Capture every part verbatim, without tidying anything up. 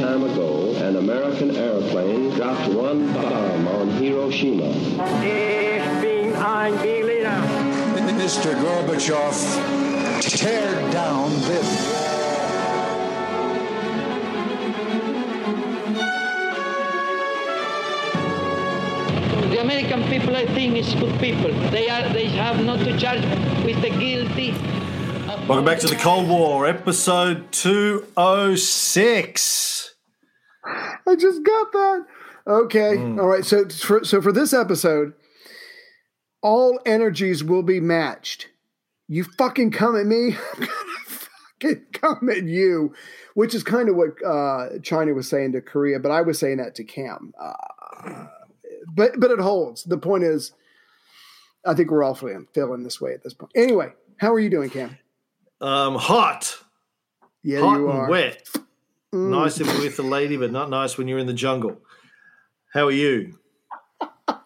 time ago, an American airplane dropped one bomb on Hiroshima. Ich bin ein Berliner. Mister Gorbachev, tear down this wall. The American people, I think, is good people. They are. They have not to charge with the guilty. Welcome back to the Cold War, episode two oh six. I just got that. Okay. Mm. All right. So for, so for this episode, all energies will be matched. You fucking come at me, I'm gonna fucking come at you, which is kind of what uh, China was saying to Korea, but I was saying that to Cam. Uh, but but it holds. The point is, I think we're all feeling this way at this point. Anyway, how are you doing, Cam? Um, hot, yeah, hot you and are. Wet. Mm. Nice if you're with the lady, but not nice when you're in the jungle. How are you? Cold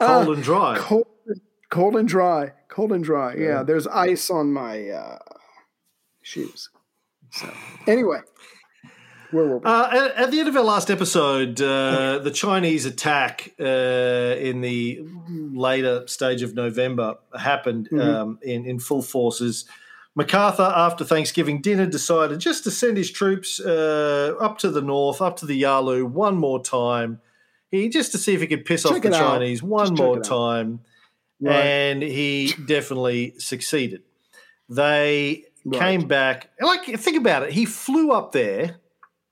uh, and dry. Cold, cold and dry. Cold and dry. Yeah, yeah. There's ice on my uh, shoes. So anyway, where were we? Uh, at, at the end of our last episode, uh, the Chinese attack uh, in the later stage of November happened mm-hmm. um, in in full forces. MacArthur, after Thanksgiving dinner, decided just to send his troops uh, up to the north, up to the Yalu, one more time, he just to see if he could piss check off the out. Chinese one just more time, right. And he definitely succeeded. They right. came back. Like, think about it. He flew up there,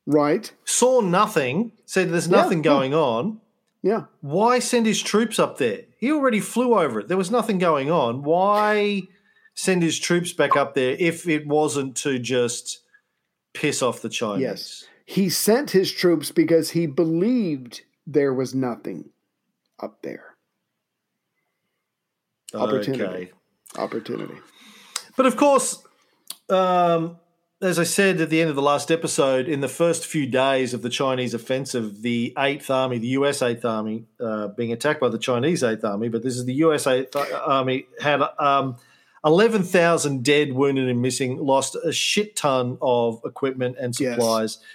right? Saw nothing, said there's nothing yeah. going on. Yeah. Why send his troops up there? He already flew over it. There was nothing going on. Why send his troops back up there if it wasn't to just piss off the Chinese? Yes. He sent his troops because he believed there was nothing up there. Opportunity. Okay. Opportunity. But, of course, um, as I said at the end of the last episode, in the first few days of the Chinese offensive, the eighth Army, the U S eighth Army, uh, being attacked by the Chinese eighth Army, but this is the U S eighth Army, had um, – eleven thousand dead, wounded and missing, lost a shit ton of equipment and supplies. Yes.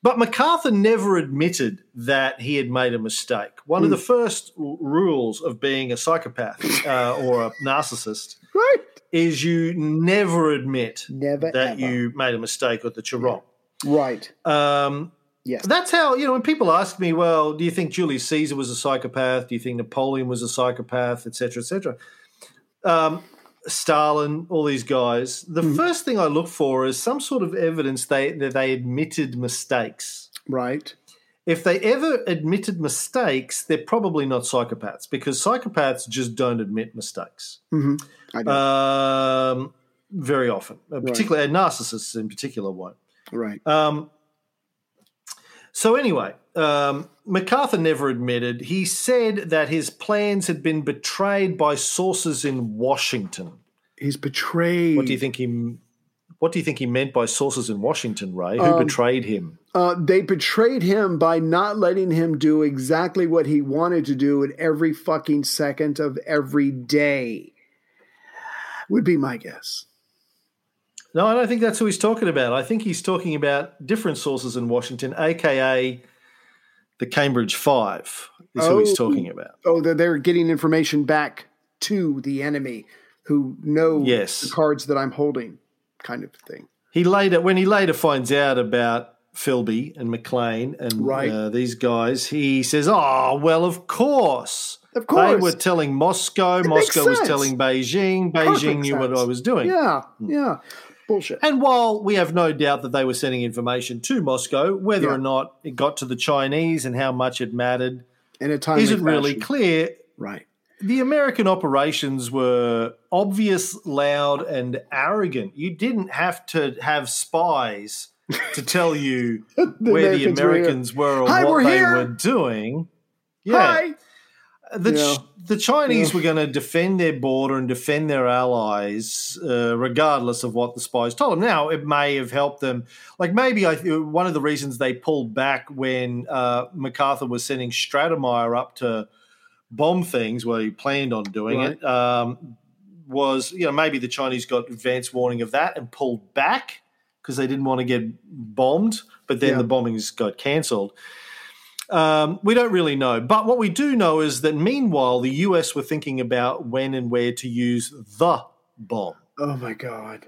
But MacArthur never admitted that he had made a mistake. One mm. of the first rules of being a psychopath uh, or a narcissist right. is you never admit never, that ever. you made a mistake or that you're wrong. Right. Um, yes. That's how, you know, when people ask me, well, do you think Julius Caesar was a psychopath? Do you think Napoleon was a psychopath, et cetera, et cetera? Um, Stalin, all these guys, the mm-hmm. first thing I look for is some sort of evidence they, that they admitted mistakes. Right. If they ever admitted mistakes, they're probably not psychopaths because psychopaths just don't admit mistakes. Mm-hmm. I do. Um, very often, right. particularly and narcissists in particular won't. Right. Um, so anyway, um, MacArthur never admitted. He said that his plans had been betrayed by sources in Washington. He's betrayed. What do you think he? What do you think he meant by sources in Washington, Ray? Who um, betrayed him? Uh, they betrayed him by not letting him do exactly what he wanted to do at every fucking second of every day. Would be my guess. No, I don't think that's who he's talking about. I think he's talking about different sources in Washington, a k a the Cambridge Five is oh, who he's talking about. Oh, they're getting information back to the enemy who know yes. the cards that I'm holding kind of thing. He later, when he later finds out about Philby and McLean and right. uh, these guys, he says, oh, well, of course. Of course. They were telling Moscow. It Moscow was telling Beijing. Beijing knew sense. what I was doing. Yeah, yeah. Bullshit. And while we have no doubt that they were sending information to Moscow, whether yeah. or not it got to the Chinese and how much it mattered in a timely isn't fashion. really clear. Right. The American operations were obvious, loud, and arrogant. You didn't have to have spies to tell you the where Americans the Americans were, were or Hi, what we're they here. were doing. Yeah. Hi. The, yeah. the Chinese yeah. were going to defend their border and defend their allies uh, regardless of what the spies told them. Now, it may have helped them. Like maybe I, one of the reasons they pulled back when uh, MacArthur was sending Stratemeyer up to bomb things where he planned on doing right. it um, was, you know, maybe the Chinese got advance warning of that and pulled back because they didn't want to get bombed, but then yeah. the bombings got cancelled. Um, we don't really know. But what we do know is that meanwhile, the U S were thinking about when and where to use the bomb. Oh, my God.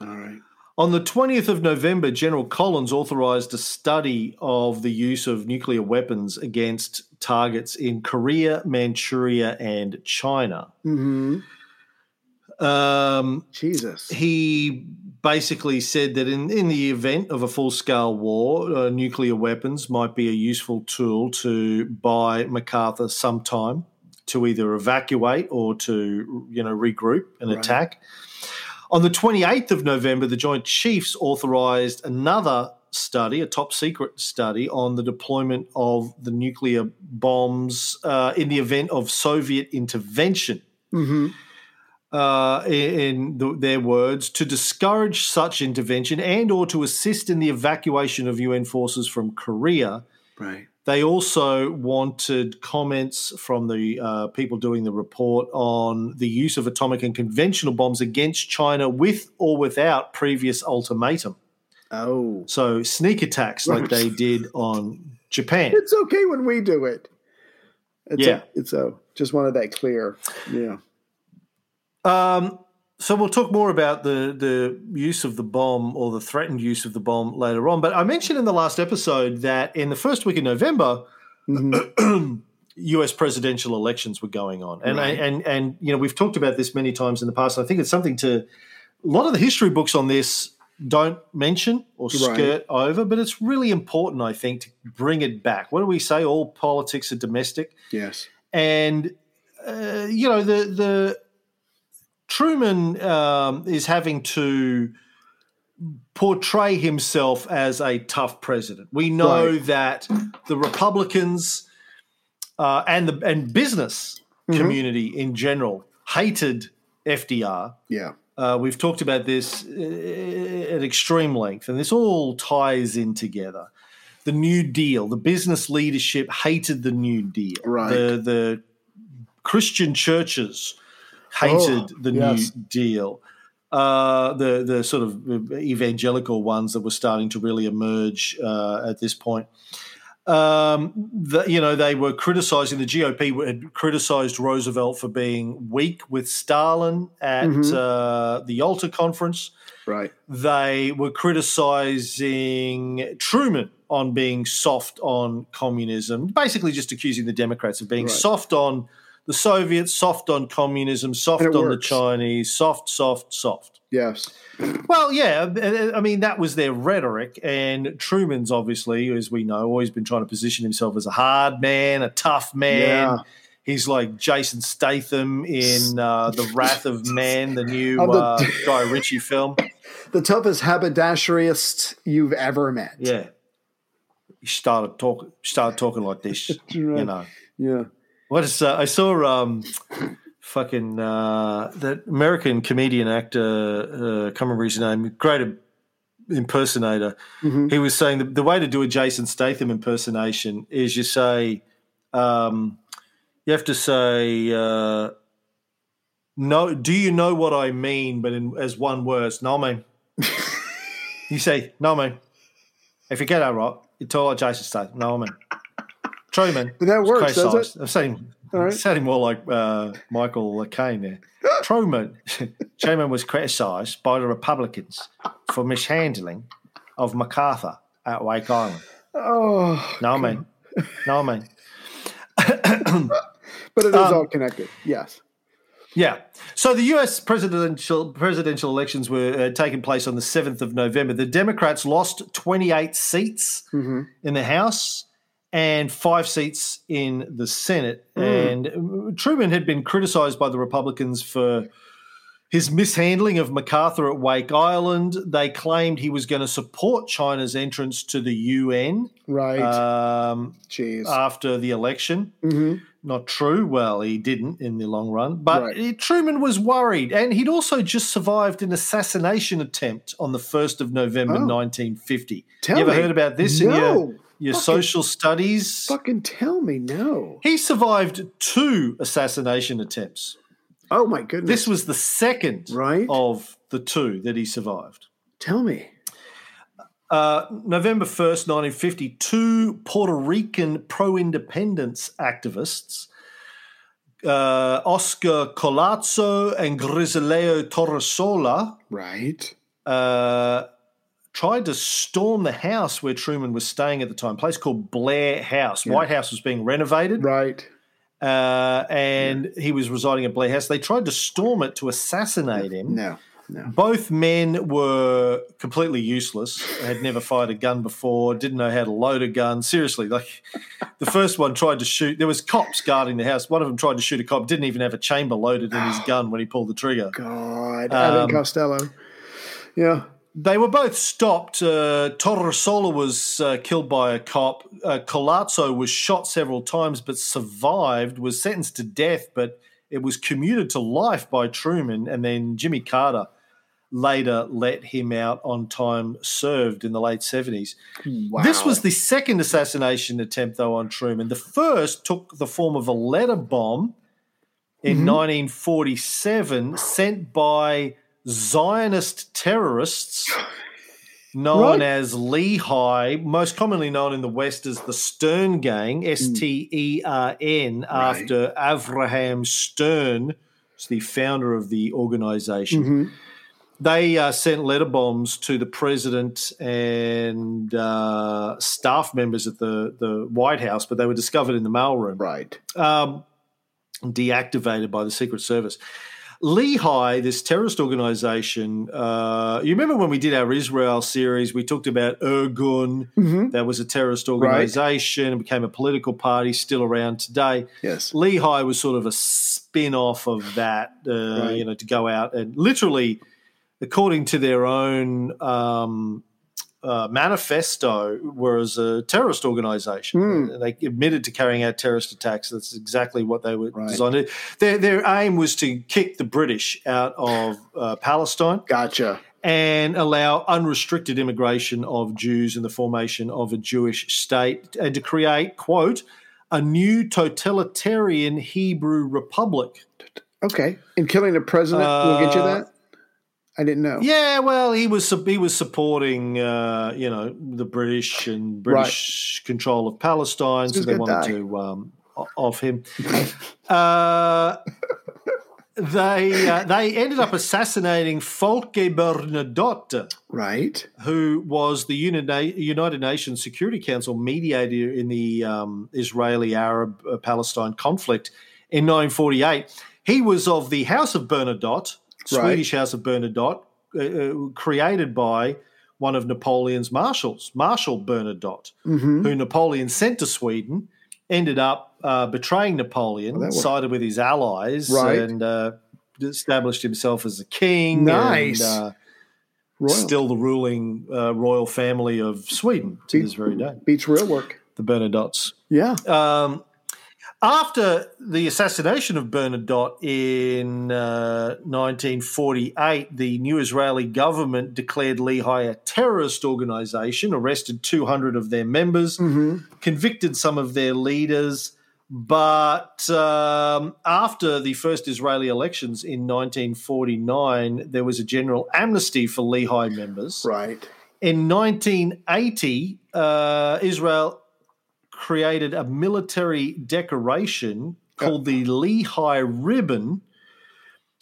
All right. On the twentieth of November, General Collins authorized a study of the use of nuclear weapons against targets in Korea, Manchuria, and China. Mm-hmm. Um, Jesus. He basically said that in, in the event of a full-scale war, uh, nuclear weapons might be a useful tool to buy MacArthur some time to either evacuate or to, you know, regroup and right. attack. On the twenty-eighth of November, the Joint Chiefs authorized another study, a top-secret study, on the deployment of the nuclear bombs uh, in the event of Soviet intervention. Mm-hmm. Uh, in the, their words, to discourage such intervention and or to assist in the evacuation of U N forces from Korea. Right. They also wanted comments from the uh, people doing the report on the use of atomic and conventional bombs against China with or without previous ultimatum. Oh. So sneak attacks like they did on Japan. It's okay when we do it. It's yeah. A, it's a, just wanted that clear. Yeah. Um, so we'll talk more about the, the use of the bomb or the threatened use of the bomb later on. But I mentioned in the last episode that in the first week of November, mm-hmm. U S presidential elections were going on. And, right. I, and and you know, we've talked about this many times in the past. I think it's something to – a lot of the history books on this don't mention or skirt right. over, but it's really important, I think, to bring it back. What do we say? All politics are domestic. Yes. And, uh, you know, the the – Truman um, is having to portray himself as a tough president. We know right. that the Republicans uh, and the and business mm-hmm. community in general hated F D R. Yeah, uh, we've talked about this at extreme length, and this all ties in together. The New Deal, the business leadership hated the New Deal. Right, the, the Christian churches. Hated oh, the yes. New Deal, uh, the the sort of evangelical ones that were starting to really emerge uh, at this point. Um, the, you know, they were criticizing the G O P had criticized Roosevelt for being weak with Stalin at mm-hmm. uh, the Yalta Conference. Right. They were criticizing Truman on being soft on communism, basically just accusing the Democrats of being right. soft on. The Soviets, soft on communism, soft on works. the Chinese, soft, soft, soft. Yes. Well, yeah, I mean, that was their rhetoric, and Truman's obviously, as we know, always been trying to position himself as a hard man, a tough man. Yeah. He's like Jason Statham in uh, The Wrath of Man, the new uh, the, Guy Ritchie film. The toughest haberdasheriest you've ever met. Yeah. He started, talk, started talking like this, right. you know. Yeah. What is uh, I saw um, fucking uh, that American comedian actor, uh, can't remember his name, great impersonator. Mm-hmm. He was saying the, the way to do a Jason Statham impersonation is you say, um, you have to say, uh, no, do you know what I mean? But in as one word, no, man. You say, no, man. If you get that right, you tell like Jason Statham, no, man. Truman. That works, does it? I'm saying, right. sounding more like uh, Michael Caine there. Truman. Truman was criticised by the Republicans for mishandling of MacArthur at Wake Island. Oh, no, God. man. No, man. But it is um, all connected, yes. Yeah. So the U S presidential presidential elections were uh, taking place on the seventh of November. The Democrats lost twenty-eight seats mm-hmm. in the House and five seats in the Senate. Mm. And Truman had been criticised by the Republicans for his mishandling of MacArthur at Wake Island. They claimed he was going to support China's entrance to the U N right. um, Jeez. after the election. Mm-hmm. Not true. Well, he didn't in the long run. But right. Truman was worried, and he'd also just survived an assassination attempt on the first of November oh. nineteen fifty. Tell you ever me. heard about this no. in your... Your fucking, social studies. Fucking tell me no. He survived two assassination attempts. Oh, my goodness. This was the second right? of the two that he survived. Tell me. Uh, November first, nineteen fifty, two Puerto Rican pro-independence activists, uh, Oscar Collazo and Griselio Torresola, right, uh, tried to storm the house where Truman was staying at the time, a place called Blair House. Yeah. White House was being renovated. Right. Uh, and yeah. he was residing at Blair House. They tried to storm it to assassinate him. No. No. Both men were completely useless, had never fired a gun before, didn't know how to load a gun. Seriously, like the first one tried to shoot. There was cops guarding the house. One of them tried to shoot a cop, didn't even have a chamber loaded in his oh, gun when he pulled the trigger. God, Alan um, Costello. Yeah. They were both stopped. Uh, Torresola was uh, killed by a cop. Uh, Collazo was shot several times but survived, was sentenced to death, but it was commuted to life by Truman, and then Jimmy Carter later let him out on time served in the late seventies. Wow. This was the second assassination attempt, though, on Truman. The first took the form of a letter bomb in mm-hmm. nineteen forty-seven sent by Zionist terrorists known right. as Lehi, most commonly known in the West as the Stern Gang, S T E R N, right. after Avraham Stern, who's the founder of the organization. Mm-hmm. They uh, sent letter bombs to the president and uh, staff members at the, the White House, but they were discovered in the mailroom. Right. Um, deactivated by the Secret Service. Lehi, this terrorist organization, uh, you remember when we did our Israel series, we talked about Irgun. Mm-hmm. That was a terrorist organization right. and became a political party, still around today. Yes. Lehi was sort of a spin-off of that, uh, right. you know, to go out and literally, according to their own um, uh, manifesto, was a terrorist organization. Mm. They admitted to carrying out terrorist attacks. That's exactly what they were right. designed to do. Their, their aim was to kick the British out of uh, Palestine. Gotcha. And allow unrestricted immigration of Jews and the formation of a Jewish state, and to create, quote, a new totalitarian Hebrew republic. Okay. And killing the president uh, will get you that? I didn't know. Yeah, well, he was he was supporting, uh, you know, the British and British right. control of Palestine, so they wanted die. to um, off him. uh, they uh, they ended up assassinating Folke Bernadotte, right? Who was the United United Nations Security Council mediator in the um, Israeli-Arab-Palestine conflict in nineteen forty-eight. He was of the House of Bernadotte. Swedish right. House of Bernadotte, uh, created by one of Napoleon's marshals, Marshal Bernadotte, mm-hmm. who Napoleon sent to Sweden, ended up uh, betraying Napoleon, well, sided with his allies, right. and uh, established himself as a king. Nice. And, uh, royal. Still the ruling uh, royal family of Sweden to beats, this very day. Beats real work. The Bernadottes. Yeah. Um After the assassination of Bernadotte in uh, nineteen forty-eight, the new Israeli government declared Lehi a terrorist organization, arrested two hundred of their members, mm-hmm. convicted some of their leaders. But um, after the first Israeli elections in nineteen forty-nine, there was a general amnesty for Lehi members. Right. In nineteen eighty, uh, Israel created a military decoration called the Lehi Ribbon.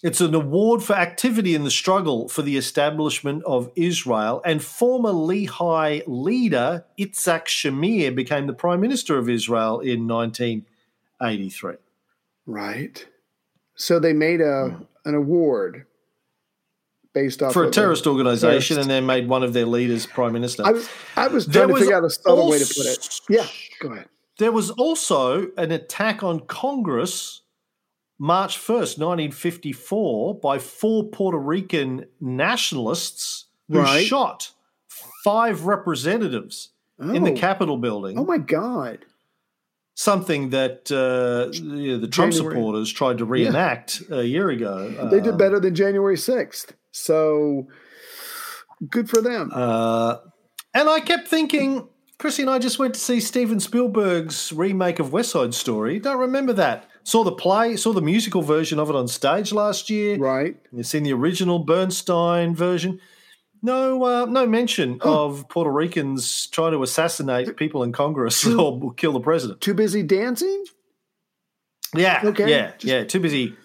It's an award for activity in the struggle for the establishment of Israel, and former Lehi leader Yitzhak Shamir became the Prime Minister of Israel in nineteen eighty-three. Right. So they made a an award based off for a terrorist organization, and then made one of their leaders prime minister. I was, I was trying to figure out a subtle way to put it. Yeah, go ahead. There was also an attack on Congress, March first, nineteen fifty-four, by four Puerto Rican nationalists who right. shot five representatives oh. in the Capitol building. Oh, my God. Something that uh, you know, the Trump January. supporters tried to reenact yeah. a year ago. Uh, they did better than January sixth. So good for them. Uh, and I kept thinking, Chrissy and I just went to see Steven Spielberg's remake of West Side Story. Don't remember that. Saw the play, saw the musical version of it on stage last year. Right. You've seen the original Bernstein version. No, uh, no mention huh. of Puerto Ricans trying to assassinate people in Congress too, or kill the president. Too busy dancing? Yeah, okay. yeah, Just... yeah. Too busy.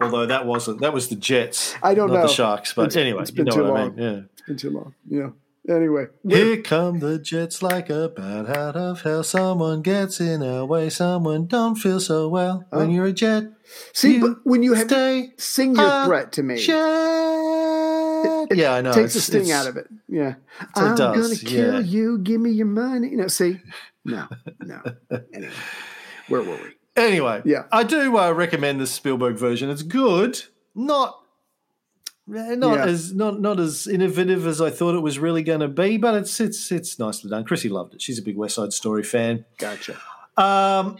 Although that wasn't that was the Jets. I don't not know the Sharks, but it's, anyway, it's been you know too what long. I mean. Yeah, it's been too long. Yeah. Anyway, here come the Jets like a bat out of hell. Someone gets in our way. Someone don't feel so well when oh. you're a Jet. See, you but when you have to sing your threat to me, Jet. It, it yeah, I know. Takes it's, the sting out of it. Yeah, so I'm going to kill yeah. you. Give me your money. You know, see, no, no. Anyway, where were we? Anyway, yeah, I do uh, recommend the Spielberg version. It's good, not. Not yeah. as not not as innovative as I thought it was really going to be, but it's it's it's nicely done. Chrissy loved it. She's a big West Side Story fan. Gotcha. Um,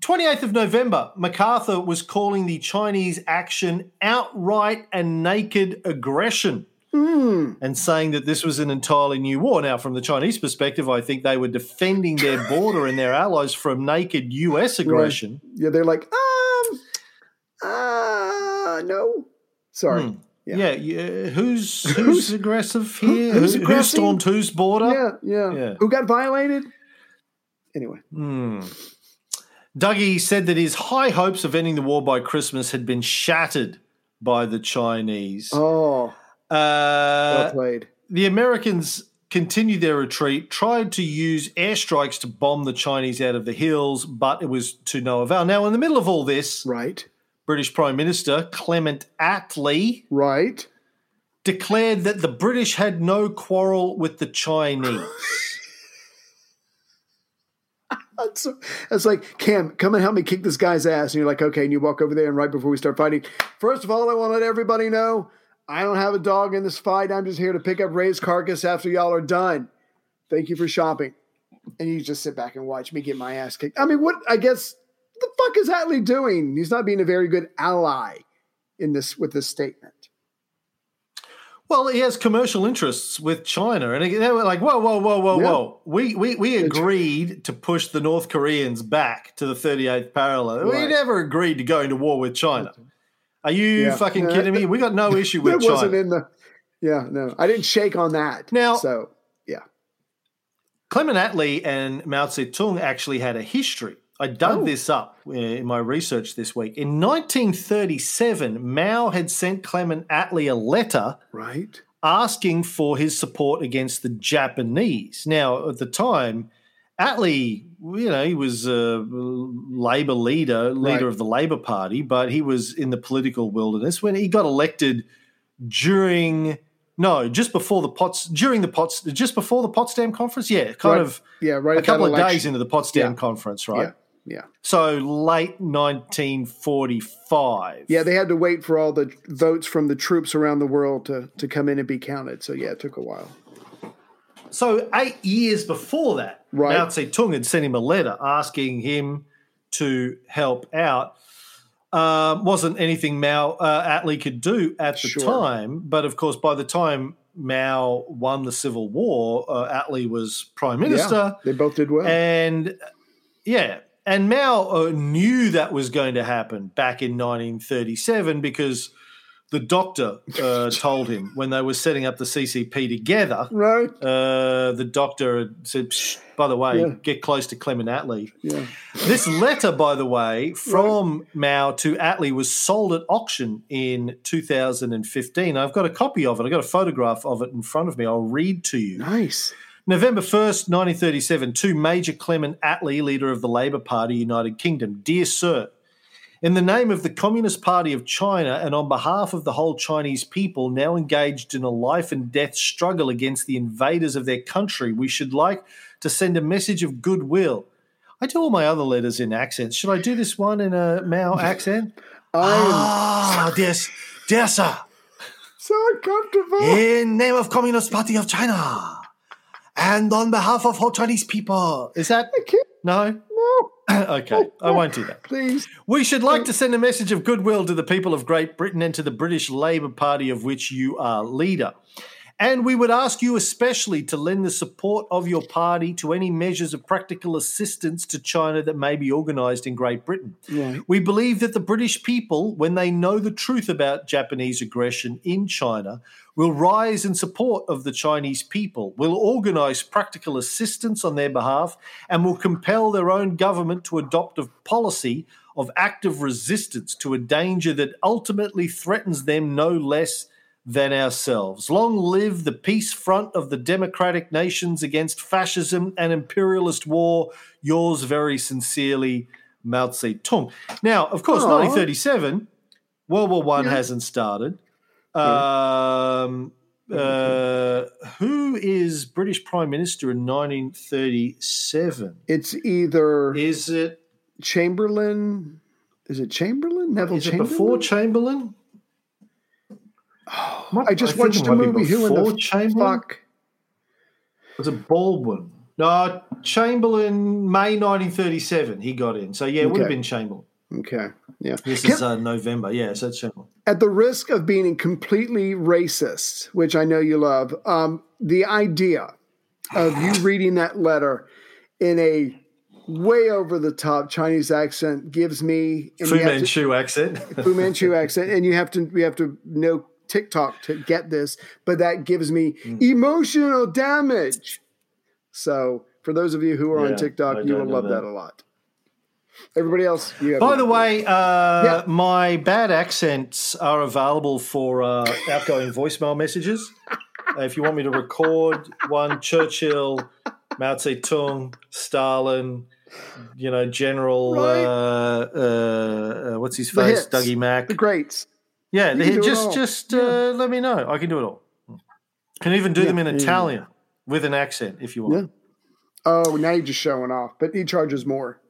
twenty-eighth of November, MacArthur was calling the Chinese action outright and naked aggression mm. and saying that this was an entirely new war. Now, from the Chinese perspective, I think they were defending their border and their allies from naked U S aggression. Right. Yeah, they're like, um, uh, no. Sorry. Hmm. Yeah. Yeah, yeah. Who's who's, who's aggressive here? Who, who's Who, who stormed whose border? Yeah, yeah, yeah. Who got violated? Anyway. Hmm. Dougie said that his high hopes of ending the war by Christmas had been shattered by the Chinese. Oh. Uh, well played. The Americans continued their retreat, tried to use airstrikes to bomb the Chinese out of the hills, but it was to no avail. Now, in the middle of all this... Right. British Prime Minister Clement Attlee right. declared that the British had no quarrel with the Chinese. It's so, like, Cam, come and help me kick this guy's ass. And you're like, okay, and you walk over there and right before we start fighting, first of all, I want to let everybody know I don't have a dog in this fight. I'm just here to pick up Ray's carcass after y'all are done. Thank you for shopping. And you just sit back and watch me get my ass kicked. I mean, what, I guess... What the fuck is Attlee doing? He's not being a very good ally in this with this statement. Well, he has commercial interests with China, and they were like, "Whoa, whoa, whoa, whoa, yeah. whoa! We we we agreed to push the North Koreans back to the thirty-eighth parallel. Right. We never agreed to go into war with China. Are you yeah. fucking no, kidding me? We got no issue with China. Wasn't in the, yeah, no, I didn't shake on that. Now, so yeah, Clement Attlee and Mao Zedong actually had a history. I dug oh. this up in my research this week. In nineteen thirty-seven, Mao had sent Clement Attlee a letter right. asking for his support against the Japanese. Now, at the time, Attlee, you know, he was a Labour leader, leader right. of the Labour Party, but he was in the political wilderness when he got elected during – No, just before the Pots during the Pots just before the Potsdam Conference, yeah, kind right. of, yeah, right. A couple of election. days into the Potsdam yeah. Conference, right? Yeah, yeah. So late nineteen forty-five. Yeah, they had to wait for all the votes from the troops around the world to to come in and be counted. So yeah, it took a while. So eight years before that, right. Mao Zedong had sent him a letter asking him to help out. Uh, wasn't anything Mao uh, Attlee could do at the sure. time, but of course, by the time Mao won the Civil War, uh, Attlee was prime minister. Yeah, they both did well, and yeah, and Mao uh, knew that was going to happen back in nineteen thirty-seven because the doctor uh, told him when they were setting up the C C P together. Right, uh, the doctor said, Psh, "By the way, yeah. get close to Clement Attlee." Yeah. This letter, by the way, from right. Mao to Attlee was sold at auction in two thousand fifteen. I've got a copy of it. I've got a photograph of it in front of me. I'll read to you. Nice. November first, nineteen thirty-seven, to Major Clement Attlee, leader of the Labour Party, United Kingdom. Dear Sir, in the name of the Communist Party of China and on behalf of the whole Chinese people now engaged in a life and death struggle against the invaders of their country, we should like to send a message of goodwill. I do all my other letters in accents. Should I do this one in a Mao accent? Ah, yes, dear sir. So uncomfortable. In name of Communist Party of China and on behalf of whole Chinese people. Is that? No? No. Okay, I won't do that. Please. We should like to send a message of goodwill to the people of Great Britain and to the British Labour Party of which you are leader. And we would ask you especially to lend the support of your party to any measures of practical assistance to China that may be organised in Great Britain. Yeah. We believe that the British people, when they know the truth about Japanese aggression in China, will rise in support of the Chinese people, will organise practical assistance on their behalf, and will compel their own government to adopt a policy of active resistance to a danger that ultimately threatens them no less than ourselves. Long live the peace front of the democratic nations against fascism and imperialist war. Yours very sincerely, Mao Zedong. Now, of course, Aww. nineteen thirty-seven, World War One yeah. hasn't started. Yeah. Um, uh, who is British Prime Minister in nineteen thirty-seven? It's either... Is it... Chamberlain? Is it Chamberlain? Neville is Chamberlain? Is it before Chamberlain? Oh, I just I watched a movie. Who in the fuck? Was it Baldwin? No, Chamberlain, May nineteen thirty-seven, he got in. So, yeah, it okay. would have been Chamberlain. Okay, yeah. This Can, is uh, November. Yeah, so it's Chamberlain. At the risk of being completely racist, which I know you love, um, the idea of you reading that letter in a way over the top Chinese accent gives me... Fu Manchu to, accent. Fu Manchu accent. And you have to, we have to know... TikTok to get this, but that gives me mm. emotional damage. So for those of you who are yeah, on TikTok, you will love that. that a lot. Everybody else, you have by the way, uh, yeah. my bad accents are available for uh, outgoing voicemail messages. Uh, if you want me to record one, Churchill, Mao Zedong, Stalin, you know, General, right. uh, uh, what's his face, Dougie Mac, the greats. Yeah, the, just just uh, yeah. let me know. I can do it all. Can even do yeah, them in yeah. Italian with an accent if you want. Yeah. Oh, now you're just showing off, but he charges more.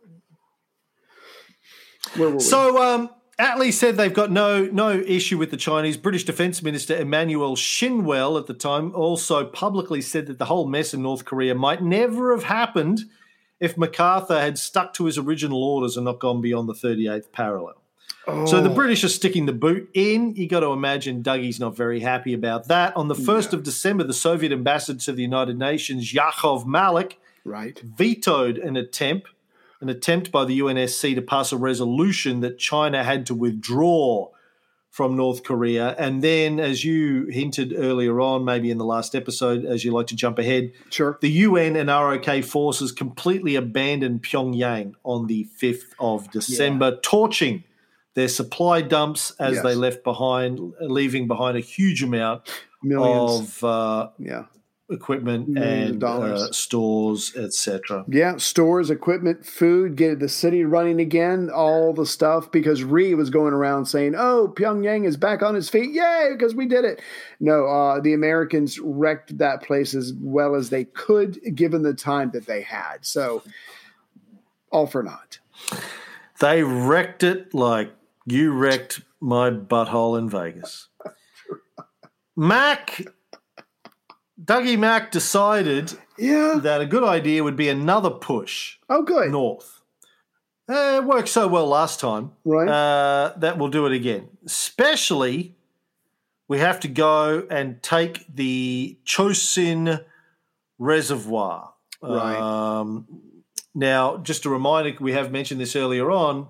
Where were we? So um, Attlee said they've got no no issue with the Chinese. British Defence Minister Emmanuel Shinwell at the time also publicly said that the whole mess in North Korea might never have happened if MacArthur had stuck to his original orders and not gone beyond the thirty-eighth parallel. Oh. So the British are sticking the boot in. You got to imagine Dougie's not very happy about that. On the first yeah. of December, the Soviet ambassador to the United Nations, Yaakov Malik, right. vetoed an attempt, an attempt by the U N S C to pass a resolution that China had to withdraw from North Korea. And then, as you hinted earlier on, maybe in the last episode, as you like to jump ahead, sure. the U N and R O K forces completely abandoned Pyongyang on the fifth of December, yeah. torching their supply dumps as yes. they left behind, leaving behind a huge amount Millions. of uh, yeah. equipment Millions and uh, stores, et cetera. Yeah, stores, equipment, food, get the city running again, all the stuff, because Ray was going around saying, oh, Pyongyang is back on his feet. Yay, because we did it. No, uh, the Americans wrecked that place as well as they could, given the time that they had. So all for naught. They wrecked it like... You wrecked my butthole in Vegas. Mac, Dougie Mac decided yeah. that a good idea would be another push oh, good. north. Uh, it worked so well last time right. uh, that we'll do it again. Especially, we have to go and take the Chosin Reservoir. Right. Um, now, just a reminder, we have mentioned this earlier on,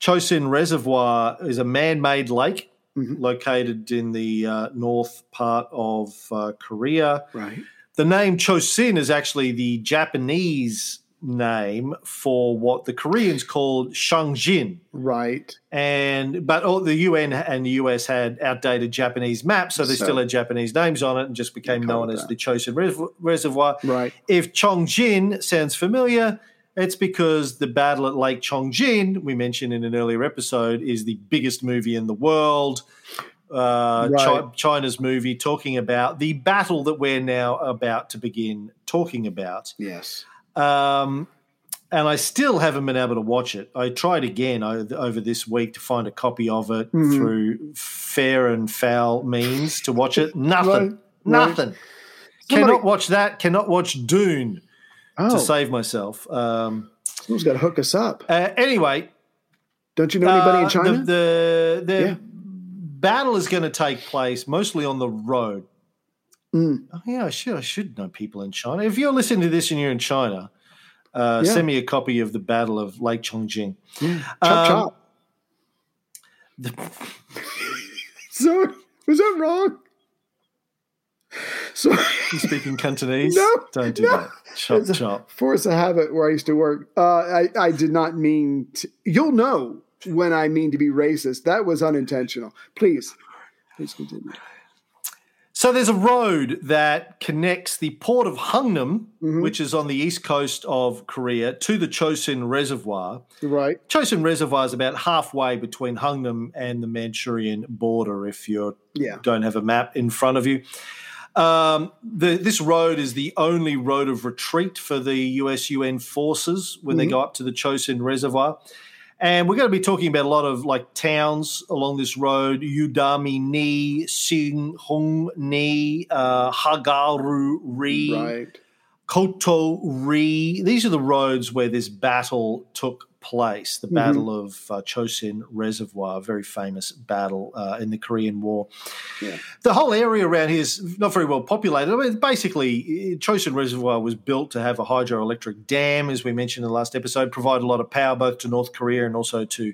Chosin Reservoir is a man-made lake mm-hmm. located in the uh, north part of uh, Korea. Right. The name Chosin is actually the Japanese name for what the Koreans called Shangjin. Right. And but all the U N and the U S had outdated Japanese maps, so they so, still had Japanese names on it and just became known as the Chosin Res- Reservoir. Right. If Chongjin sounds familiar, it's because the battle at Lake Chongjin, we mentioned in an earlier episode, is the biggest movie in the world, uh, right. Ch- China's movie, talking about the battle that we're now about to begin talking about. Yes. Um, and I still haven't been able to watch it. I tried again over this week to find a copy of it mm-hmm. through fair and foul means to watch it. Nothing. Right. Nothing. Right. Cannot Somebody- watch that. Cannot watch Dune. Oh. To save myself. Um, Someone's got to hook us up. Uh, anyway. Don't you know anybody uh, in China? The, the, the yeah. battle is going to take place mostly on the road Mm. Oh, yeah, I should. I should know people in China. If you're listening to this and you're in China, uh, yeah. send me a copy of the Battle of Lake Chongqing. Mm. Chop um, chop. The- Sorry, was that wrong? Sorry, you speaking Cantonese? No, don't do no. that. Chop it's chop. A force of habit where I used to work. Uh, I I did not mean. To, you'll know when I mean to be racist. That was unintentional. Please, please continue. So there's a road that connects the port of Hungnam, mm-hmm. which is on the east coast of Korea, to the Chosin Reservoir. Right. Chosin Reservoir is about halfway between Hungnam and the Manchurian border if you yeah. don't have a map in front of you. Um, the, this road is the only road of retreat for the U S U N forces when mm-hmm. they go up to the Chosin Reservoir. And we're going to be talking about a lot of, like, towns along this road, Udami-ni, Singhung-ni, uh, Hagaru-ri, right. Koto-ri. These are the roads where this battle took place, the mm-hmm. Battle of uh, Chosin Reservoir, a very famous battle uh, in the Korean War. Yeah. The whole area around here is not very well populated. I mean, basically, Chosin Reservoir was built to have a hydroelectric dam, as we mentioned in the last episode, provide a lot of power both to North Korea and also to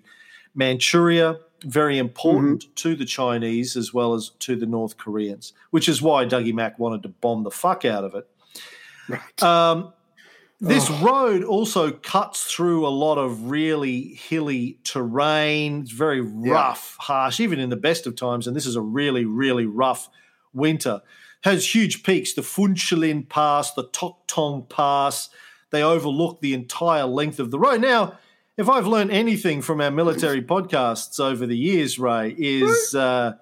Manchuria, very important mm-hmm. to the Chinese as well as to the North Koreans, which is why Dougie Mac wanted to bomb the fuck out of it. Right. Um, This oh. road also cuts through a lot of really hilly terrain. It's very rough, yeah. harsh, even in the best of times, and this is a really, really rough winter. Has huge peaks, the Funchilin Pass, the Toktong Pass. They overlook the entire length of the road. Now, if I've learned anything from our military podcasts over the years, Ray, is uh,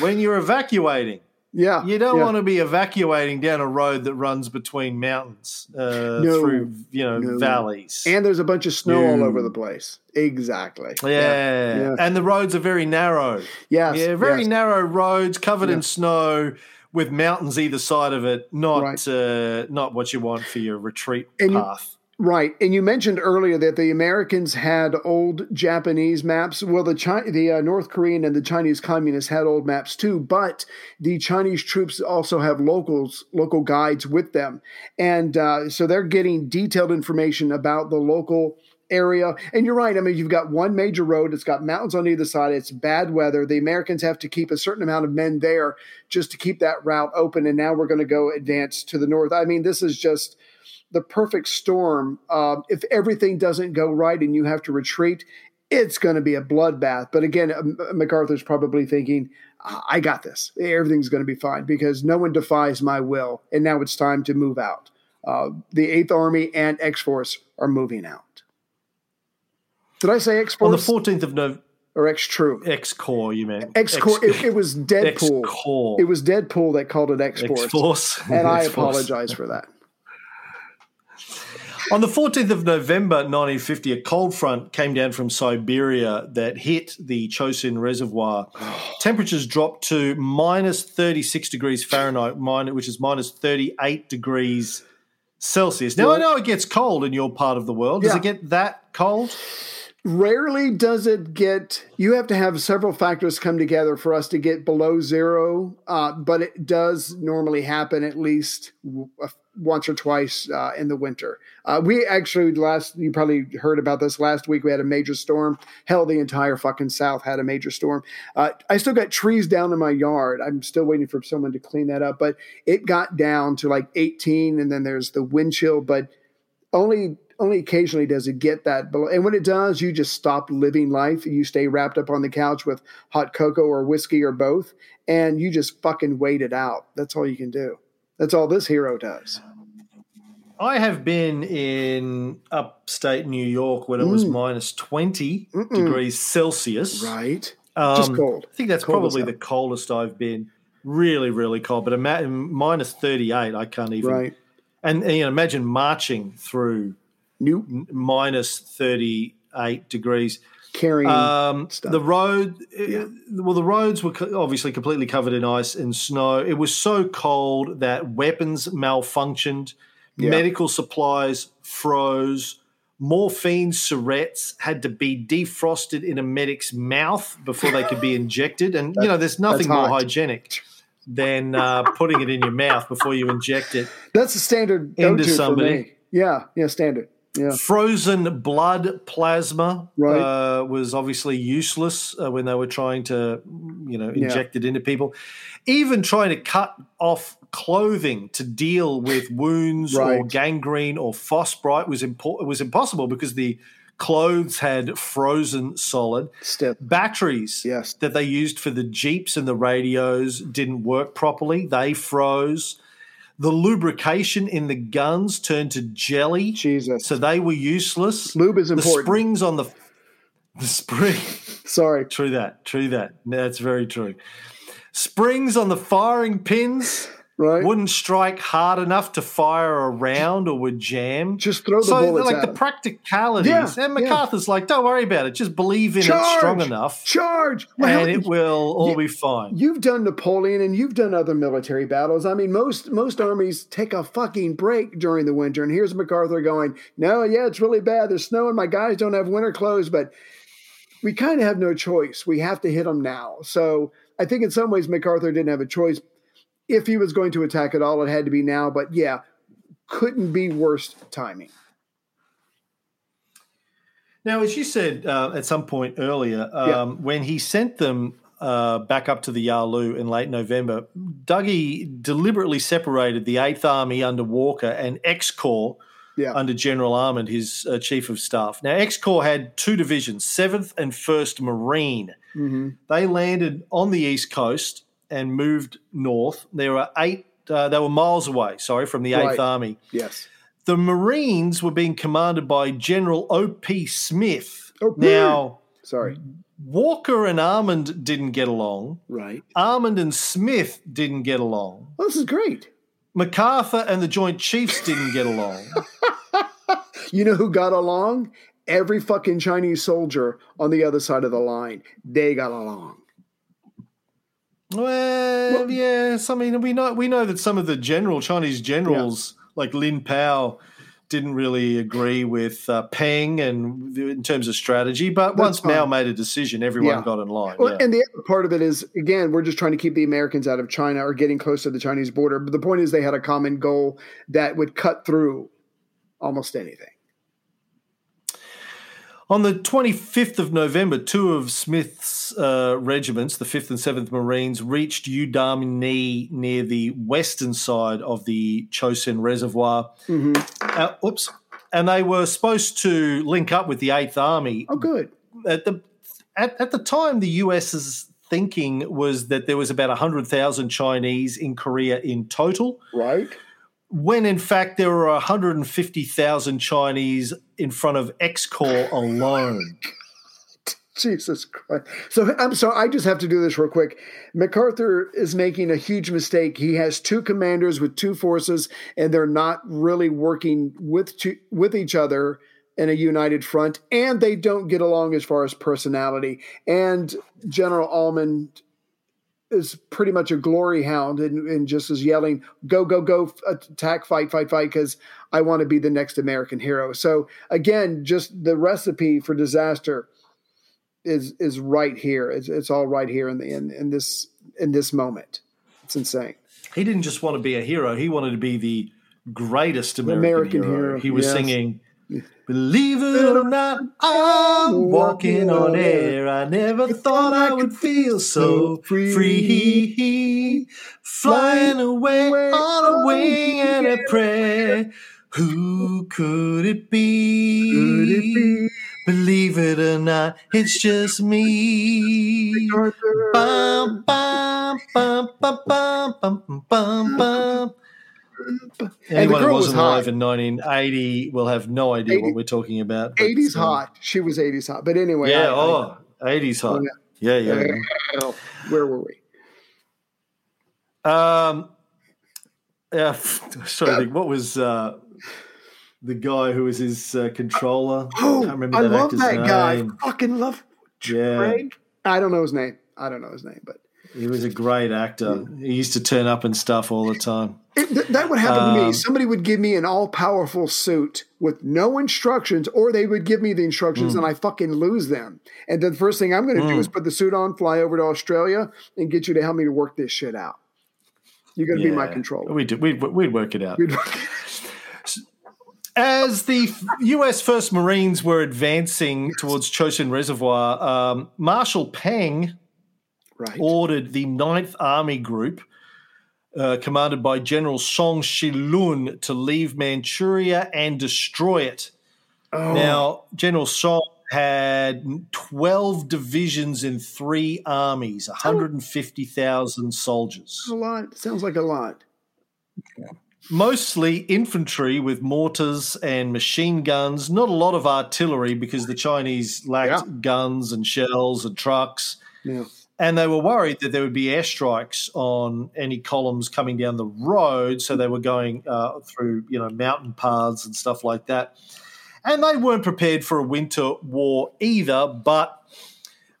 when you're evacuating, Yeah, you don't yeah. want to be evacuating down a road that runs between mountains uh, no, through, you know, no. valleys. And there's a bunch of snow yeah. all over the place. Exactly. Yeah. yeah. yeah. And the roads are very narrow. Yes. Yeah, very yes. narrow roads covered yes. in snow with mountains either side of it, not right. uh, not what you want for your retreat and path. You, right. And you mentioned earlier that the Americans had old Japanese maps. Well, the Chi- the uh, North Korean and the Chinese communists had old maps too, but the Chinese troops also have locals, local guides with them. And uh, so they're getting detailed information about the local area. And you're right. I mean, you've got one major road. It's got mountains on either side. It's bad weather. The Americans have to keep a certain amount of men there just to keep that route open. And now we're going to go advance to the north. I mean, this is just the perfect storm. Uh, if everything doesn't go right and you have to retreat, it's going to be a bloodbath. But again, MacArthur's probably thinking, I got this. Everything's going to be fine because no one defies my will. And now it's time to move out. Uh, the eighth Army and X-Force are moving out. Did I say X-Force? On the fourteenth of November. Or X-True. X-Core, you mean. X-Core. It, it was Deadpool. X-Core. It was Deadpool that called it X-Force. X-Force. And I X-Force. apologize for that. On the fourteenth of November nineteen fifty, a cold front came down from Siberia that hit the Chosin Reservoir. Temperatures dropped to minus thirty-six degrees Fahrenheit, which is minus thirty-eight degrees Celsius. Now, I know it gets cold in your part of the world. Does yeah. it get that cold? Rarely does it get – you have to have several factors come together for us to get below zero, uh, but it does normally happen at least once or twice uh, in the winter. Uh, we actually last – you probably heard about this last week. We had a major storm. Hell, the entire fucking South had a major storm. Uh, I still got trees down in my yard. I'm still waiting for someone to clean that up, but it got down to like eighteen, and then there's the wind chill, but only – Only occasionally does it get that below. And when it does, you just stop living life. You stay wrapped up on the couch with hot cocoa or whiskey or both, and you just fucking wait it out. That's all you can do. That's all this hero does. I have been in upstate New York when it mm. was minus twenty Mm-mm. degrees Celsius. Right. Um, just cold. I think that's cold probably the coldest I've been. Really, really cold. But imagine minus thirty-eight, I can't even. Right. And, and you know, imagine marching through Nope. minus thirty-eight degrees. Carrying um, stuff. The road, yeah. well, the roads were obviously completely covered in ice and snow. It was so cold that weapons malfunctioned, yeah. medical supplies froze, morphine syrettes had to be defrosted in a medic's mouth before they could be injected. And, you know, there's nothing more hygienic than uh, putting it in your mouth before you inject it. That's the standard into somebody. For me. Yeah, yeah, standard. Yeah. Frozen blood plasma right. uh, was obviously useless uh, when they were trying to, you know, inject yeah. it into people. Even trying to cut off clothing to deal with wounds right. or gangrene or Fosbrite was impo- was impossible because the clothes had frozen solid. Step. Batteries yes. that they used for the Jeeps and the radios didn't work properly. They froze. The lubrication in the guns turned to jelly. Jesus. So they were useless. Lube is important. The springs on the – the spring – Sorry. True that. True that. That's very true. Springs on the firing pins right. wouldn't strike hard enough to fire a round or would jam. Just throw the so, bullets like, out. So, like, the practicalities. Yeah, and MacArthur's yeah. like, don't worry about it. Just believe in Charge! It strong enough. Charge! Well, and it will all you, be fine. You've done Napoleon and you've done other military battles. I mean, most most armies take a fucking break during the winter. And here's MacArthur going, no, yeah, it's really bad. There's snow and my guys don't have winter clothes. But we kind of have no choice. We have to hit them now. So I think in some ways MacArthur didn't have a choice. If he was going to attack at all, it had to be now. But, yeah, couldn't be worse timing. Now, as you said uh, at some point earlier, um, yeah. when he sent them uh, back up to the Yalu in late November, Dougie deliberately separated the eighth Army under Walker and X Corps yeah. under General Armand, his uh, chief of staff. Now, X Corps had two divisions, seventh and first Marine. Mm-hmm. They landed on the East Coast and moved north. There were eight. Uh, they were miles away. Sorry, from the Eighth right. Army. Yes, the Marines were being commanded by General O P Smith. O P Now, sorry, Walker and Armand didn't get along. Right, Armand and Smith didn't get along. Well, this is great. MacArthur and the Joint Chiefs didn't get along. You know who got along? Every fucking Chinese soldier on the other side of the line. They got along. Well, well, yes. I mean, we know we know that some of the general Chinese generals, yeah. like Lin Pao, didn't really agree with uh, Peng, and in terms of strategy. But That's once fine. Mao made a decision, everyone yeah. got in line. Well, yeah. And the other part of it is, again, we're just trying to keep the Americans out of China or getting close to the Chinese border. But the point is, they had a common goal that would cut through almost anything. On the twenty-fifth of November, two of Smith's uh, regiments, the fifth and seventh Marines, reached Udamni near the western side of the Chosin Reservoir. Mm-hmm. Uh, oops. And they were supposed to link up with the eighth Army. Oh, good. At the at, at the time, the U S's thinking was that there was about one hundred thousand Chinese in Korea in total. Right. When, in fact, there were one hundred fifty thousand Chinese in front of X Corps alone. Jesus Christ. So I'm sorry, I just have to do this real quick. MacArthur is making a huge mistake. He has two commanders with two forces, and they're not really working with two, with each other in a united front, and they don't get along as far as personality. And General Almond is pretty much a glory hound and, and just is yelling, go, go, go, attack, fight, fight, fight, because I want to be the next American hero. So, again, just the recipe for disaster is is right here. It's, it's all right here in the in, in this in this moment. It's insane. He didn't just want to be a hero. He wanted to be the greatest American, American hero. hero. He was yes. singing, believe it or not, I'm walking on air. I never thought I would feel so free. Flying away on a wing and a prayer. Who could it be? Could it be? Believe it or not, it's just me. Bum, bum, bum, bum, bum, bum, bum. Anyone and the girl who wasn't was alive in nineteen eighty will have no idea eighties, what we're talking about. But, eighties um, hot. She was eighties hot. But anyway. Yeah, I, oh, I, eighties hot. Yeah, yeah. yeah. yeah. Where were we? Um, uh, sorry, uh, I think, what was uh, the guy who was his uh, controller? Oh, I can't remember that I love that name. guy. I fucking love Drake. Yeah. I don't know his name. I don't know his name, but. He was a great actor. He used to turn up and stuff all the time. It, th- that would happen um, to me. Somebody would give me an all-powerful suit with no instructions, or they would give me the instructions mm. and I fucking lose them. And then the first thing I'm going to mm. do is put the suit on, fly over to Australia, and get you to help me to work this shit out. You're going to yeah. be my controller. We do. We'd, we'd work it out. As the U S first Marines were advancing towards Chosin Reservoir, um, Marshal Peng right. ordered the ninth Army Group, uh, commanded by General Song Shilun, to leave Manchuria and destroy it. Oh. Now, General Song had twelve divisions in three armies, one hundred fifty thousand soldiers. That's a lot. Sounds like a lot. Yeah. Mostly infantry with mortars and machine guns, not a lot of artillery because the Chinese lacked yeah. guns and shells and trucks. Yeah. And they were worried that there would be airstrikes on any columns coming down the road, so they were going uh, through, you know, mountain paths and stuff like that. And they weren't prepared for a winter war either, but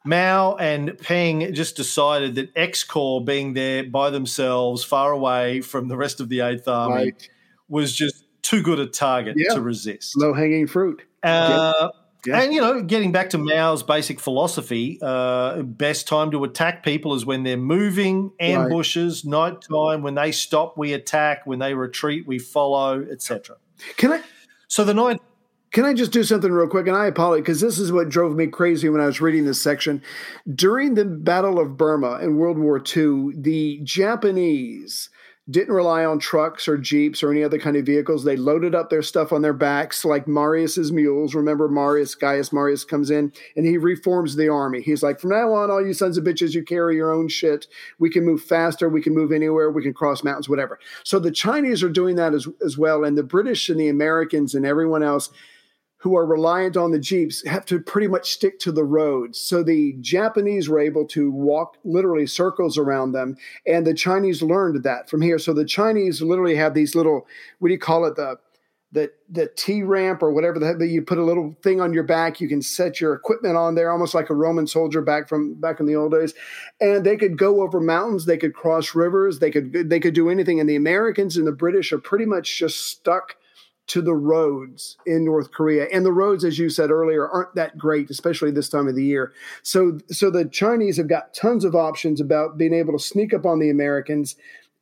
Mao and Peng just decided that X Corps being there by themselves, far away from the rest of the eighth Army, right. was just too good a target yeah. to resist. Low-hanging fruit. Uh, yeah. Yeah. And, you know, getting back to Mao's basic philosophy, uh, best time to attack people is when they're moving, ambushes, right. nighttime. When they stop, we attack. When they retreat, we follow, et cetera. Can I? So the ninth. Can I just do something real quick? And I apologize because this is what drove me crazy when I was reading this section. During the Battle of Burma in World War Two, the Japanese didn't rely on trucks or jeeps or any other kind of vehicles. They loaded up their stuff on their backs like Marius's mules. Remember Marius, Gaius Marius comes in and he reforms the army. He's like, from now on, all you sons of bitches, you carry your own shit. We can move faster. We can move anywhere. We can cross mountains, whatever. So the Chinese are doing that as, as well. And the British and the Americans and everyone else who are reliant on the jeeps have to pretty much stick to the roads. So the Japanese were able to walk literally circles around them, and the Chinese learned that from here. So the Chinese literally have these little, what do you call it, the the the T-ramp or whatever the heck, that you put a little thing on your back. You can set your equipment on there, almost like a Roman soldier back from back in the old days. And they could go over mountains, they could cross rivers, they could they could do anything. And the Americans and the British are pretty much just stuck to the roads in North Korea. And the roads, as you said earlier, aren't that great, especially this time of the year. So so the Chinese have got tons of options about being able to sneak up on the Americans,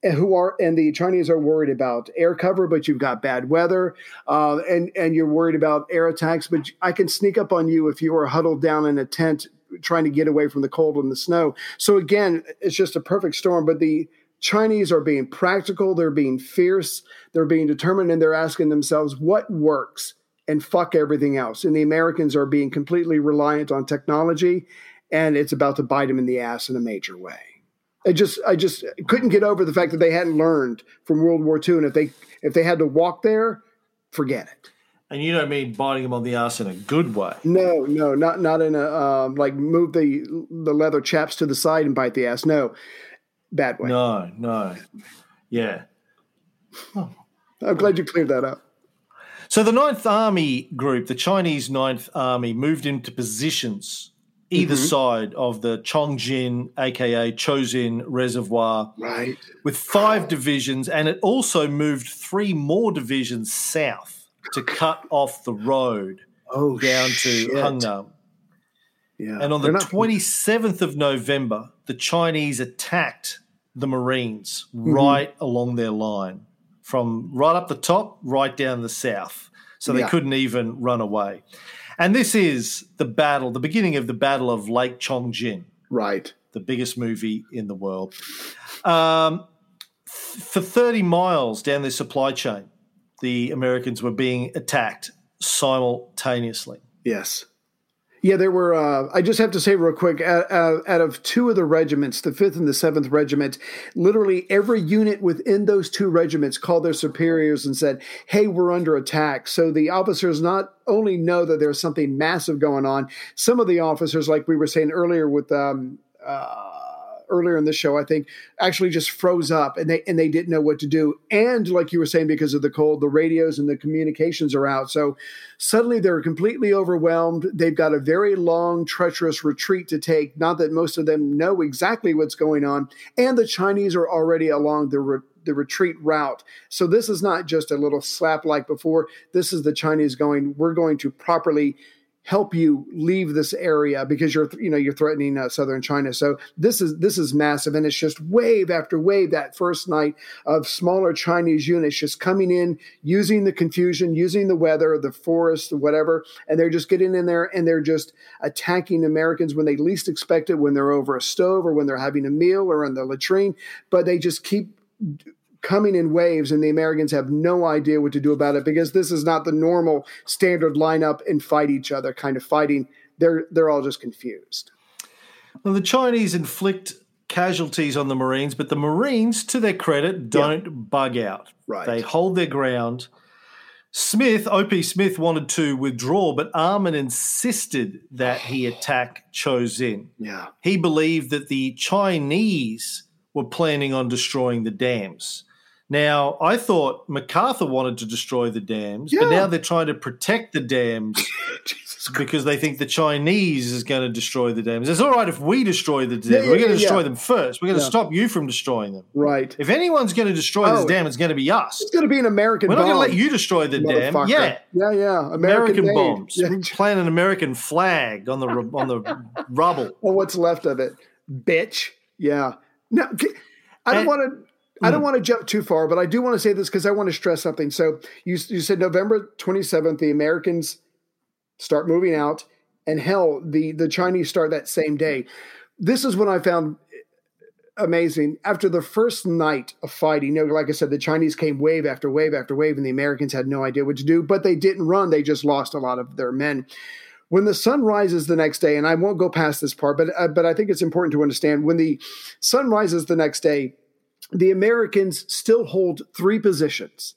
who are, and the Chinese are worried about air cover, but you've got bad weather, uh, and, and you're worried about air attacks, but I can sneak up on you if you are huddled down in a tent trying to get away from the cold and the snow. So again, it's just a perfect storm, but the Chinese are being practical, they're being fierce, they're being determined, and they're asking themselves what works and fuck everything else. And the Americans are being completely reliant on technology, and it's about to bite them in the ass in a major way. I just I just couldn't get over the fact that they hadn't learned from World War Two, and if they if they had to walk there, forget it. And you don't mean biting them on the ass in a good way. No, no, not not in a um, like move the the leather chaps to the side and bite the ass. No. Bad way. No, no. Yeah. Oh. I'm glad you cleared that up. So the ninth Army Group, the Chinese ninth Army, moved into positions either mm-hmm. side of the Chongjin, a k a. Chosin Reservoir, right. with five divisions, and it also moved three more divisions south to cut off the road oh, down shit. to Hungnam. Yeah. And on They're the not- twenty-seventh of November, the Chinese attacked the Marines right mm-hmm. along their line, from right up the top, right down the south. So they yeah. couldn't even run away. And this is the battle, the beginning of the Battle of Lake Chongjin. Right. The biggest movie in the world. Um, th- for thirty miles down their supply chain, the Americans were being attacked simultaneously. Yes. Yeah, there were uh, – I just have to say real quick, uh, uh, out of two of the regiments, the fifth and the seventh Regiment, literally every unit within those two regiments called their superiors and said, hey, we're under attack. So the officers not only know that there's something massive going on, some of the officers, like we were saying earlier with um, – uh, earlier in the show, I think, actually just froze up and they and they didn't know what to do. And like you were saying, because of the cold, the radios and the communications are out. So suddenly they're completely overwhelmed. They've got a very long, treacherous retreat to take. Not that most of them know exactly what's going on. And the Chinese are already along the re- the retreat route. So this is not just a little slap like before. This is the Chinese going, we're going to properly help you leave this area because you're, you know, you're threatening uh, southern China. So this is this is massive, and it's just wave after wave. That first night of smaller Chinese units just coming in, using the confusion, using the weather, the forest, whatever, and they're just getting in there and they're just attacking Americans when they least expect it, when they're over a stove or when they're having a meal or in the latrine. But they just keep coming in waves, and the Americans have no idea what to do about it because this is not the normal standard lineup and fight each other kind of fighting. They're they're all just confused. Well, the Chinese inflict casualties on the Marines, but the Marines, to their credit, don't yeah. bug out. Right. They hold their ground. Smith, O P. Smith, wanted to withdraw, but Armin insisted that he attack Chosin. Yeah. He believed that the Chinese were planning on destroying the dams. Now, I thought MacArthur wanted to destroy the dams, yeah. but now they're trying to protect the dams because they think the Chinese is going to destroy the dams. It's all right if we destroy the dams. Yeah, We're going to destroy yeah. them first. We're going to yeah. stop you from destroying them. Right. If anyone's going to destroy oh, this dam, it's going to be us. It's going to be an American bomb. We're not bomb. going to let you destroy the dam. Yeah. Yeah, yeah. American, American bombs. Yeah. Plant an American flag on the on the rubble. Well, what's left of it? Bitch. Yeah. No, I don't want to. I don't want to jump too far, but I do want to say this because I want to stress something. So you you said November twenty-seventh, the Americans start moving out, and hell, the the Chinese start that same day. This is what I found amazing. After the first night of fighting, you know, like I said, the Chinese came wave after wave after wave, and the Americans had no idea what to do. But they didn't run; they just lost a lot of their men. When the sun rises the next day, and I won't go past this part, but uh, but I think it's important to understand, when the sun rises the next day, the Americans still hold three positions.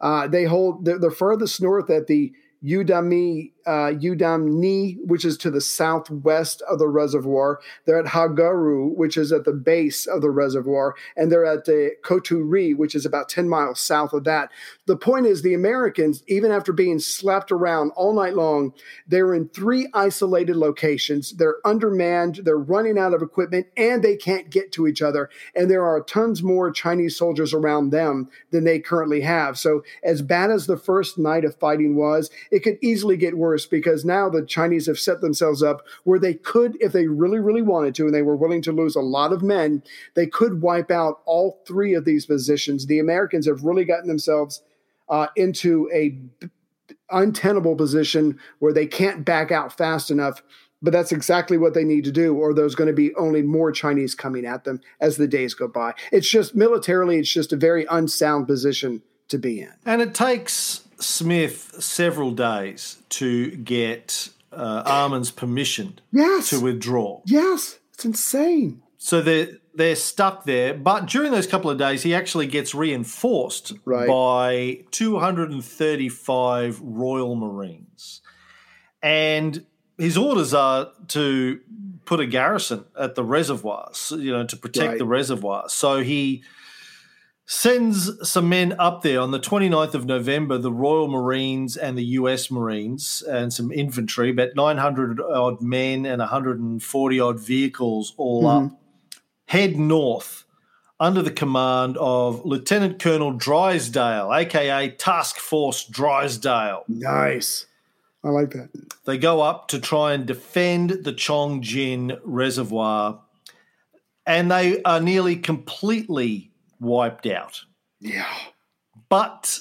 Uh, they hold the, the furthest north at the Udami, uh, Udamni, which is to the southwest of the reservoir. They're at Hagaru, which is at the base of the reservoir. And they're at the Koturi, which is about ten miles south of that. The point is, the Americans, even after being slapped around all night long, they're in three isolated locations. They're undermanned, they're running out of equipment, and they can't get to each other. And there are tons more Chinese soldiers around them than they currently have. So as bad as the first night of fighting was, it could easily get worse, because now the Chinese have set themselves up where they could, if they really, really wanted to, and they were willing to lose a lot of men, they could wipe out all three of these positions. The Americans have really gotten themselves uh, into a untenable position where they can't back out fast enough, but that's exactly what they need to do, or there's going to be only more Chinese coming at them as the days go by. It's just, militarily, it's just a very unsound position to be in. And it takes Smith several days to get uh, Armin's permission yes. to withdraw. Yes, it's insane. So they're, they're stuck there. But during those couple of days, he actually gets reinforced right. by two hundred thirty-five Royal Marines. And his orders are to put a garrison at the reservoirs, you know, to protect right. the reservoirs. So he sends some men up there. On the twenty-ninth of November, the Royal Marines and the U S Marines and some infantry, about nine hundred odd men and one hundred forty odd vehicles all mm-hmm. up, head north under the command of Lieutenant Colonel Drysdale, a k a. Task Force Drysdale. Nice. I like that. They go up to try and defend the Chongjin Reservoir, and they are nearly completely wiped out. Yeah. But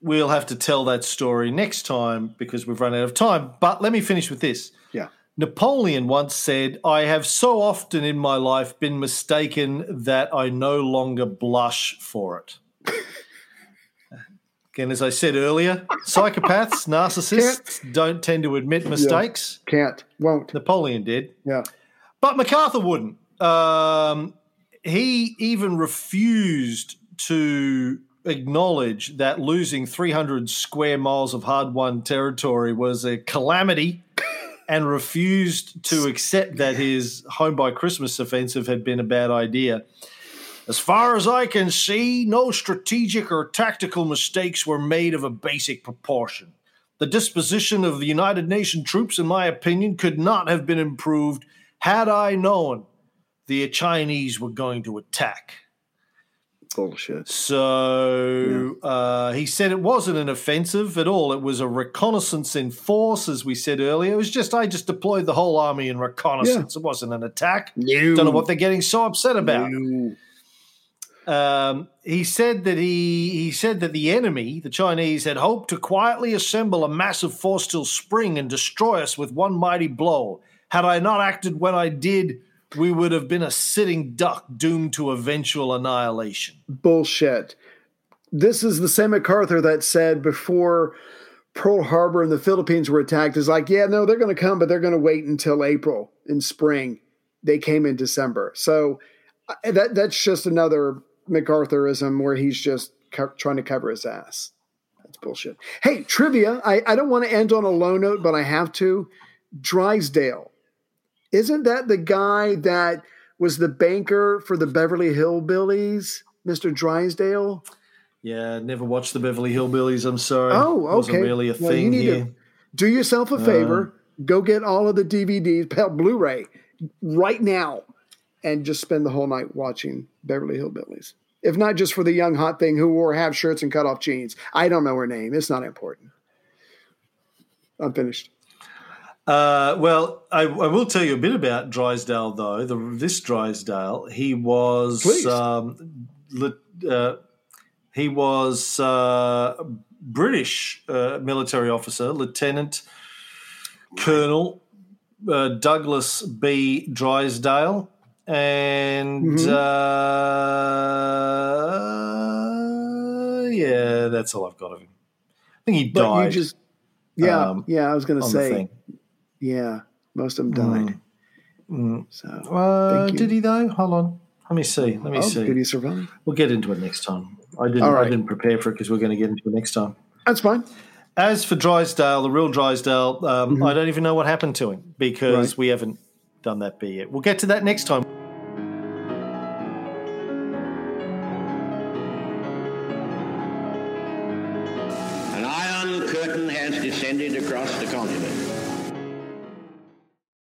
we'll have to tell that story next time because we've run out of time. But let me finish with this. Yeah. Napoleon once said, "I have so often in my life been mistaken that I no longer blush for it." Again, as I said earlier, psychopaths, narcissists can't. don't tend to admit mistakes. Yeah. Can't. Won't. Napoleon did. Yeah. But MacArthur wouldn't. Um He even refused to acknowledge that losing three hundred square miles of hard-won territory was a calamity, and refused to accept that his Home by Christmas offensive had been a bad idea. "As far as I can see, no strategic or tactical mistakes were made of a basic proportion. The disposition of the United Nations troops, in my opinion, could not have been improved had I known the Chinese were going to attack." bullshit. So yeah. uh, he said it wasn't an offensive at all. It was a reconnaissance in force, as we said earlier. It was just, I just deployed the whole army in reconnaissance. Yeah. It wasn't an attack. No. Don't know what they're getting so upset about. No. Um, he said that he he said that the enemy, the Chinese, had hoped to quietly assemble a massive force till spring and destroy us with one mighty blow. Had I not acted when I did, we would have been a sitting duck doomed to eventual annihilation. Bullshit. This is the same MacArthur that said before Pearl Harbor and the Philippines were attacked, is like, yeah, no, they're going to come, but they're going to wait until April in spring. They came in December. So that that's just another MacArthurism where he's just co- trying to cover his ass. That's bullshit. Hey, trivia. I, I don't want to end on a low note, but I have to. Drysdale. Isn't that the guy that was the banker for the Beverly Hillbillies, Mister Drysdale? Yeah, never watched the Beverly Hillbillies, I'm sorry. Oh, okay. It wasn't really a well, thing you need here. To do yourself a favor. Uh, go get all of the D V Ds, Blu-ray, right now, and just spend the whole night watching Beverly Hillbillies. If not just for the young hot thing who wore half shirts and cut off jeans. I don't know her name. It's not important. I'm finished. Uh, well, I, I will tell you a bit about Drysdale, though. The, this Drysdale, he was um, uh, he was uh, British uh, military officer, Lieutenant Colonel uh, Douglas B. Drysdale, and mm-hmm. uh, yeah, that's all I've got of him. I think he died. Just, yeah, um, yeah, I was going to say. Yeah, most of them died. Mm. Mm. So, uh, did he though? Hold on, let me see. Let me oh, see. Did he survive? We'll get into it next time. I didn't. Right. I didn't prepare for it because we're going to get into it next time. That's fine. As for Drysdale, the real Drysdale, um, mm-hmm. I don't even know what happened to him because right. we haven't done that bit yet. We'll get to that next time. An iron curtain has descended across the continent.